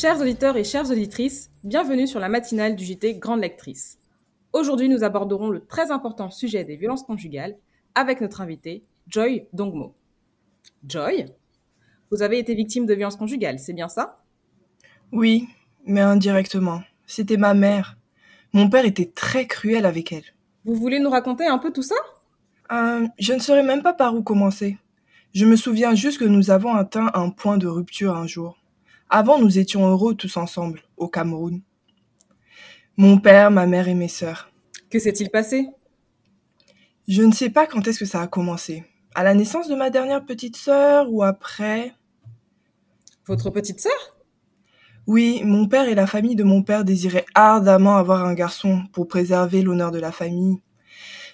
Chers auditeurs et chères auditrices, bienvenue sur la matinale du JT Grande Lectrice. Aujourd'hui, nous aborderons le très important sujet des violences conjugales avec notre invitée, Joy Dongmo. Joy, vous avez été victime de violences conjugales, c'est bien ça? Oui, mais indirectement. C'était ma mère. Mon père était très cruel avec elle. Vous voulez nous raconter un peu tout ça? Je ne saurais même pas par où commencer. Je me souviens juste que nous avons atteint un point de rupture un jour. Avant, nous étions heureux tous ensemble, au Cameroun. Mon père, ma mère et mes sœurs. Que s'est-il passé? Je ne sais pas quand est-ce que ça a commencé. À la naissance de ma dernière petite sœur ou après... Votre petite sœur? Oui, mon père et la famille de mon père désiraient ardemment avoir un garçon pour préserver l'honneur de la famille.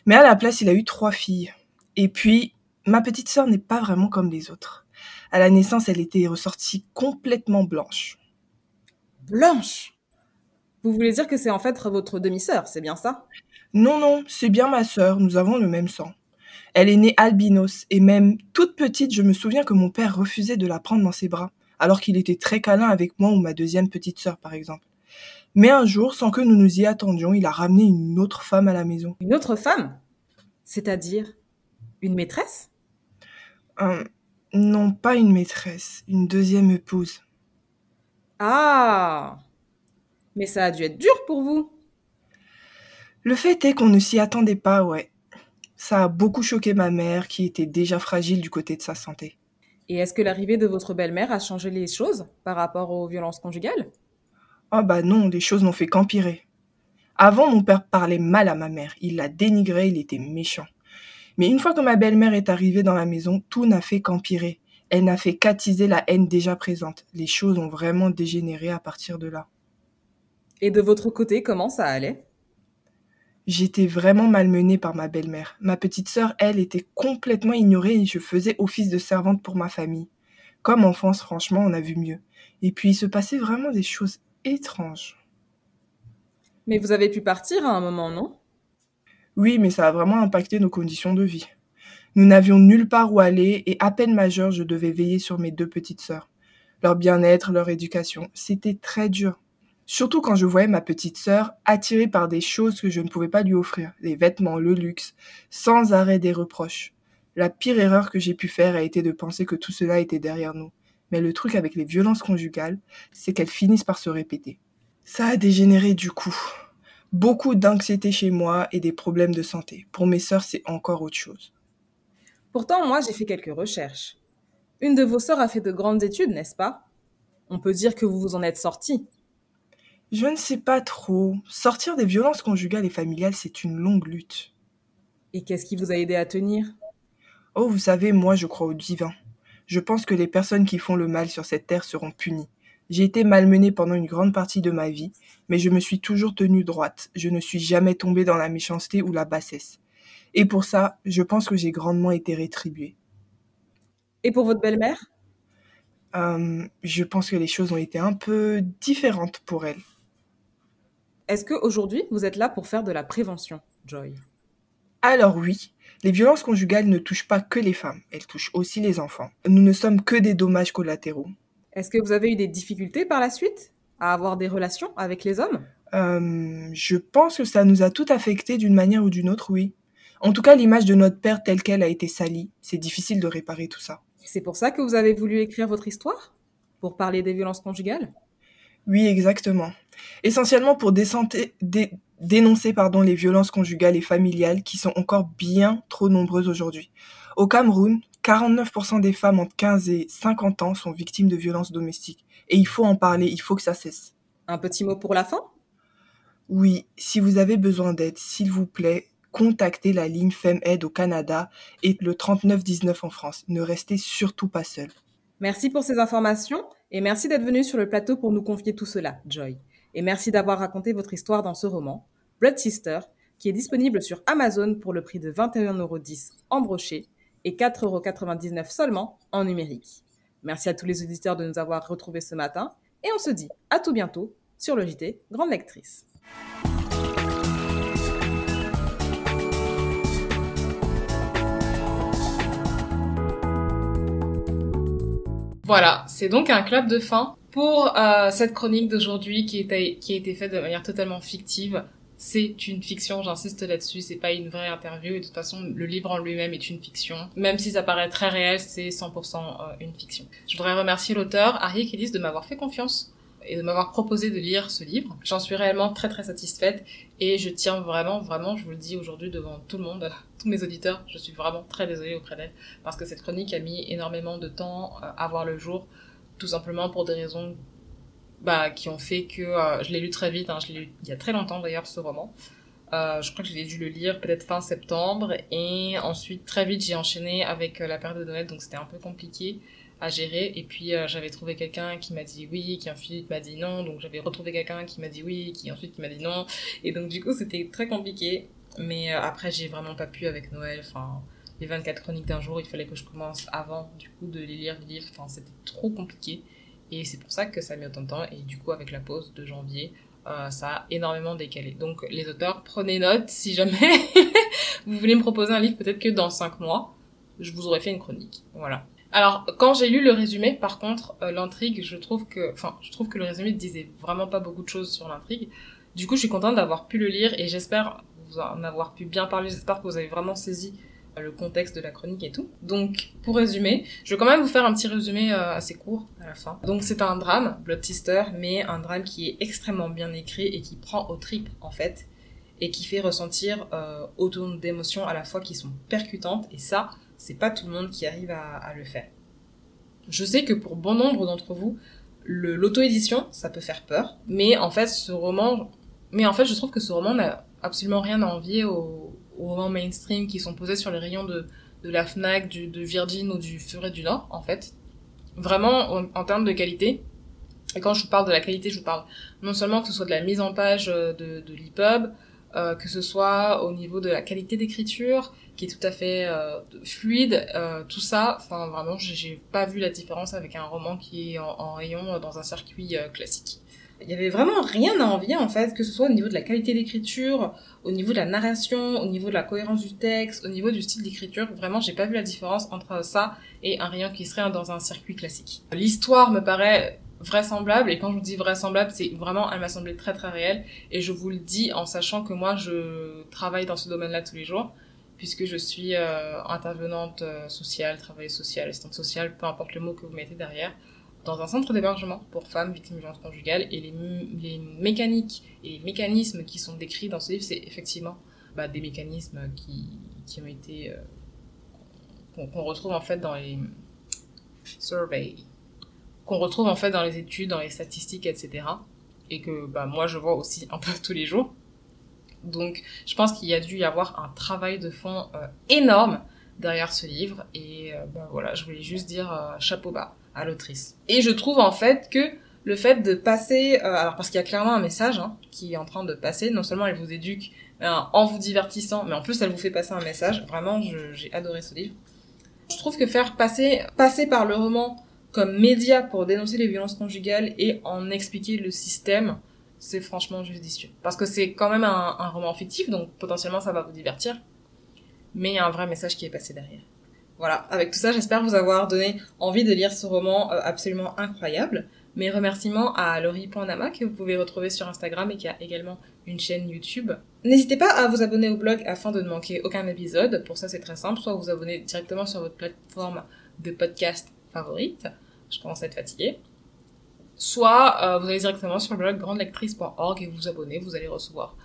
Mais à la place, il a eu 3 filles. Et puis, ma petite sœur n'est pas vraiment comme les autres. À la naissance, elle était ressortie complètement blanche. Blanche? Vous voulez dire que c'est en fait votre demi-sœur, c'est bien ça? Non, c'est bien ma sœur, nous avons le même sang. Elle est née albinos, et même toute petite, je me souviens que mon père refusait de la prendre dans ses bras, alors qu'il était très câlin avec moi ou ma deuxième petite sœur, par exemple. Mais un jour, sans que nous nous y attendions, il a ramené une autre femme à la maison. Une autre femme? C'est-à-dire une maîtresse? Non, pas une maîtresse, une deuxième épouse. Ah! Mais ça a dû être dur pour vous. Le fait est qu'on ne s'y attendait pas, ouais. Ça a beaucoup choqué ma mère, qui était déjà fragile du côté de sa santé. Et est-ce que l'arrivée de votre belle-mère a changé les choses par rapport aux violences conjugales? Ah bah non, les choses n'ont fait qu'empirer. Avant, mon père parlait mal à ma mère, il la dénigrait, il était méchant. Mais une fois que ma belle-mère est arrivée dans la maison, tout n'a fait qu'empirer. Elle n'a fait qu'attiser la haine déjà présente. Les choses ont vraiment dégénéré à partir de là. Et de votre côté, comment ça allait? J'étais vraiment malmenée par ma belle-mère. Ma petite sœur, elle, était complètement ignorée et je faisais office de servante pour ma famille. Comme enfance, franchement, on a vu mieux. Et puis, il se passait vraiment des choses étranges. Mais vous avez pu partir à un moment, non? Oui, mais ça a vraiment impacté nos conditions de vie. Nous n'avions nulle part où aller et à peine majeure, je devais veiller sur mes 2 petites sœurs. Leur bien-être, leur éducation, c'était très dur. Surtout quand je voyais ma petite sœur attirée par des choses que je ne pouvais pas lui offrir, les vêtements, le luxe, sans arrêt des reproches. La pire erreur que j'ai pu faire a été de penser que tout cela était derrière nous. Mais le truc avec les violences conjugales, c'est qu'elles finissent par se répéter. Ça a dégénéré du coup. Beaucoup d'anxiété chez moi et des problèmes de santé. Pour mes sœurs, c'est encore autre chose. Pourtant, moi, j'ai fait quelques recherches. Une de vos sœurs a fait de grandes études, n'est-ce pas? On peut dire que vous vous en êtes sortie. Je ne sais pas trop. Sortir des violences conjugales et familiales, c'est une longue lutte. Et qu'est-ce qui vous a aidé à tenir? Oh, vous savez, moi, je crois au divin. Je pense que les personnes qui font le mal sur cette terre seront punies. J'ai été malmenée pendant une grande partie de ma vie, mais je me suis toujours tenue droite. Je ne suis jamais tombée dans la méchanceté ou la bassesse. Et pour ça, je pense que j'ai grandement été rétribuée. Et pour votre belle-mère? Je pense que les choses ont été un peu différentes pour elle. Est-ce qu'aujourd'hui, vous êtes là pour faire de la prévention, Joy? Alors oui, les violences conjugales ne touchent pas que les femmes, elles touchent aussi les enfants. Nous ne sommes que des dommages collatéraux. Est-ce que vous avez eu des difficultés par la suite à avoir des relations avec les hommes? Je pense que ça nous a tout affecté d'une manière ou d'une autre, oui. En tout cas, l'image de notre père telle qu'elle a été salie. C'est difficile de réparer tout ça. C'est pour ça que vous avez voulu écrire votre histoire? Pour parler des violences conjugales? Oui, exactement. Essentiellement pour dénoncer les violences conjugales et familiales qui sont encore bien trop nombreuses aujourd'hui. Au Cameroun, 49% des femmes entre 15 et 50 ans sont victimes de violences domestiques. Et il faut en parler, il faut que ça cesse. Un petit mot pour la fin? Oui, si vous avez besoin d'aide, s'il vous plaît, contactez la ligne Femme Aide au Canada et le 3919 en France. Ne restez surtout pas seul. Merci pour ces informations et merci d'être venu sur le plateau pour nous confier tout cela, Joy. Et merci d'avoir raconté votre histoire dans ce roman, Blood Sister, qui est disponible sur Amazon pour le prix de 21,10 € en broché et 4,99 € seulement en numérique. Merci à tous les auditeurs de nous avoir retrouvés ce matin et on se dit à tout bientôt sur le JT Grande Lectrice. Voilà, c'est donc un clap de fin. pour cette chronique d'aujourd'hui qui a été faite de manière totalement fictive. C'est une fiction, j'insiste là-dessus, c'est pas une vraie interview. Et de toute façon, le livre en lui-même est une fiction. Même si ça paraît très réel, c'est 100% une fiction. Je voudrais remercier l'auteur, Harry Kélis, de m'avoir fait confiance et de m'avoir proposé de lire ce livre. J'en suis réellement très très satisfaite et je tiens vraiment, vraiment, je vous le dis aujourd'hui devant tout le monde, tous mes auditeurs, je suis vraiment très désolée auprès d'elle parce que cette chronique a mis énormément de temps à voir le jour, tout simplement pour des raisons qui ont fait que je l'ai lu très vite, je l'ai lu il y a très longtemps d'ailleurs ce roman. Je crois que j'ai dû le lire peut-être fin septembre et ensuite très vite j'ai enchaîné avec la période de Noël, donc c'était un peu compliqué à gérer, et puis j'avais trouvé quelqu'un qui m'a dit oui, qui ensuite m'a dit non, donc j'avais retrouvé quelqu'un qui m'a dit oui, qui ensuite m'a dit non, et donc du coup c'était très compliqué, mais après j'ai vraiment pas pu avec Noël, les 24 chroniques d'un jour, il fallait que je commence avant du coup de les lire, c'était trop compliqué, et c'est pour ça que ça met autant de temps, et du coup avec la pause de janvier, ça a énormément décalé. Donc les auteurs, prenez note, si jamais vous voulez me proposer un livre, peut-être que dans 5 mois, je vous aurais fait une chronique, voilà. Alors, quand j'ai lu le résumé, par contre, l'intrigue, je trouve que le résumé disait vraiment pas beaucoup de choses sur l'intrigue. Du coup, je suis contente d'avoir pu le lire et j'espère vous en avoir pu bien parler. J'espère que vous avez vraiment saisi le contexte de la chronique et tout. Donc, pour résumer, je vais quand même vous faire un petit résumé assez court à la fin. Donc, c'est un drame, Blood Sister, mais un drame qui est extrêmement bien écrit et qui prend aux tripes, en fait, et qui fait ressentir autant d'émotions à la fois qui sont percutantes, et ça, c'est pas tout le monde qui arrive à le faire. Je sais que pour bon nombre d'entre vous, l'auto-édition, ça peut faire peur, mais en fait, je trouve que ce roman n'a absolument rien à envier aux romans mainstream qui sont posés sur les rayons de la FNAC, de Virgin ou du Furet du Nord, en fait. Vraiment, en termes de qualité, et quand je vous parle de la qualité, je vous parle non seulement que ce soit de la mise en page de l'EPUB, que ce soit au niveau de la qualité d'écriture, qui est tout à fait fluide, tout ça, vraiment, j'ai pas vu la différence avec un roman qui est en rayon dans un circuit classique. Il y avait vraiment rien à envier, en fait, que ce soit au niveau de la qualité d'écriture, au niveau de la narration, au niveau de la cohérence du texte, au niveau du style d'écriture, vraiment, j'ai pas vu la différence entre ça et un rayon qui serait dans un circuit classique. L'histoire me paraît vraisemblable, et quand je vous dis vraisemblable, c'est vraiment, elle m'a semblé très très réelle, et je vous le dis en sachant que moi, je travaille dans ce domaine-là tous les jours, puisque je suis intervenante sociale, travailleuse sociale, assistante sociale, peu importe le mot que vous mettez derrière, dans un centre d'hébergement pour femmes victimes de violences conjugales. Et les mécaniques et les mécanismes qui sont décrits dans ce livre, c'est effectivement des mécanismes qui ont été... qu'on retrouve en fait dans les surveys, qu'on retrouve en fait dans les études, dans les statistiques, etc. Et que moi je vois aussi un peu tous les jours. Donc, je pense qu'il y a dû y avoir un travail de fond énorme derrière ce livre. Et voilà, je voulais juste dire chapeau bas à l'autrice. Et je trouve en fait que le fait de passer... alors, parce qu'il y a clairement un message qui est en train de passer. Non seulement elle vous éduque en vous divertissant, mais en plus elle vous fait passer un message. Vraiment, j'ai adoré ce livre. Je trouve que faire passer par le roman comme média pour dénoncer les violences conjugales et en expliquer le système... c'est franchement judicieux. Parce que c'est quand même un roman fictif, donc potentiellement ça va vous divertir. Mais il y a un vrai message qui est passé derrière. Voilà, avec tout ça, j'espère vous avoir donné envie de lire ce roman absolument incroyable. Mes remerciements à laurie.nama, que vous pouvez retrouver sur Instagram et qui a également une chaîne YouTube. N'hésitez pas à vous abonner au blog afin de ne manquer aucun épisode. Pour ça, c'est très simple, soit vous abonnez directement sur votre plateforme de podcast favorite. Je commence à être fatiguée. Soit vous allez directement sur le blog grandelectrice.org et vous vous abonnez, vous allez recevoir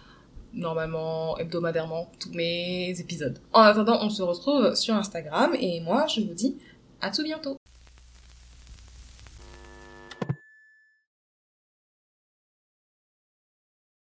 normalement, hebdomadairement, tous mes épisodes. En attendant, on se retrouve sur Instagram et moi, je vous dis à tout bientôt.